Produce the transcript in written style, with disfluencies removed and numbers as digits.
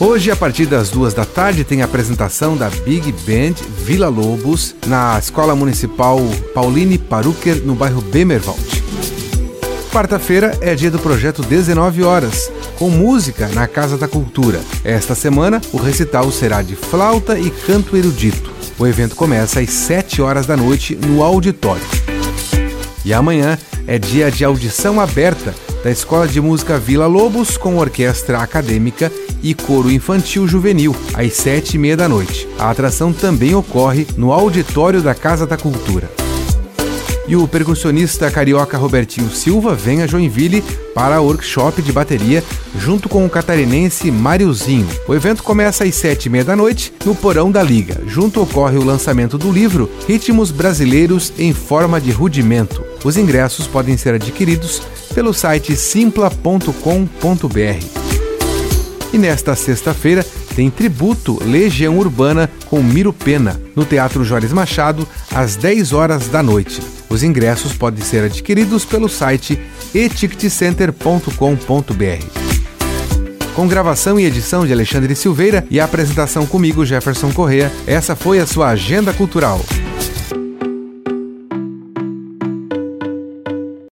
Hoje, a partir das 14h, tem a apresentação da Big Band Villa-Lobos na Escola Municipal Pauline Parucker, no bairro Bemerwald. Quarta-feira é dia do projeto 19 Horas, com música na Casa da Cultura. Esta semana, o recital será de flauta e canto erudito. O evento começa às 19h no auditório. E amanhã é dia de audição aberta da Escola de Música Villa-Lobos com orquestra acadêmica e coro infantil juvenil, às 19h30. A atração também ocorre no auditório da Casa da Cultura. E o percussionista carioca Robertinho Silva vem a Joinville para workshop de bateria junto com o catarinense Máriozinho. O evento começa às 19h30 no Porão da Liga. Junto ocorre o lançamento do livro Ritmos Brasileiros em Forma de Rudimento. Os ingressos podem ser adquiridos pelo site simpla.com.br. E nesta sexta-feira tem tributo Legião Urbana com Miro Pena, no Teatro Juárez Machado, às 22h. Os ingressos podem ser adquiridos pelo site eticketcenter.com.br. Com gravação e edição de Alexandre Silveira e a apresentação comigo, Jefferson Corrêa, essa foi a sua Agenda Cultural.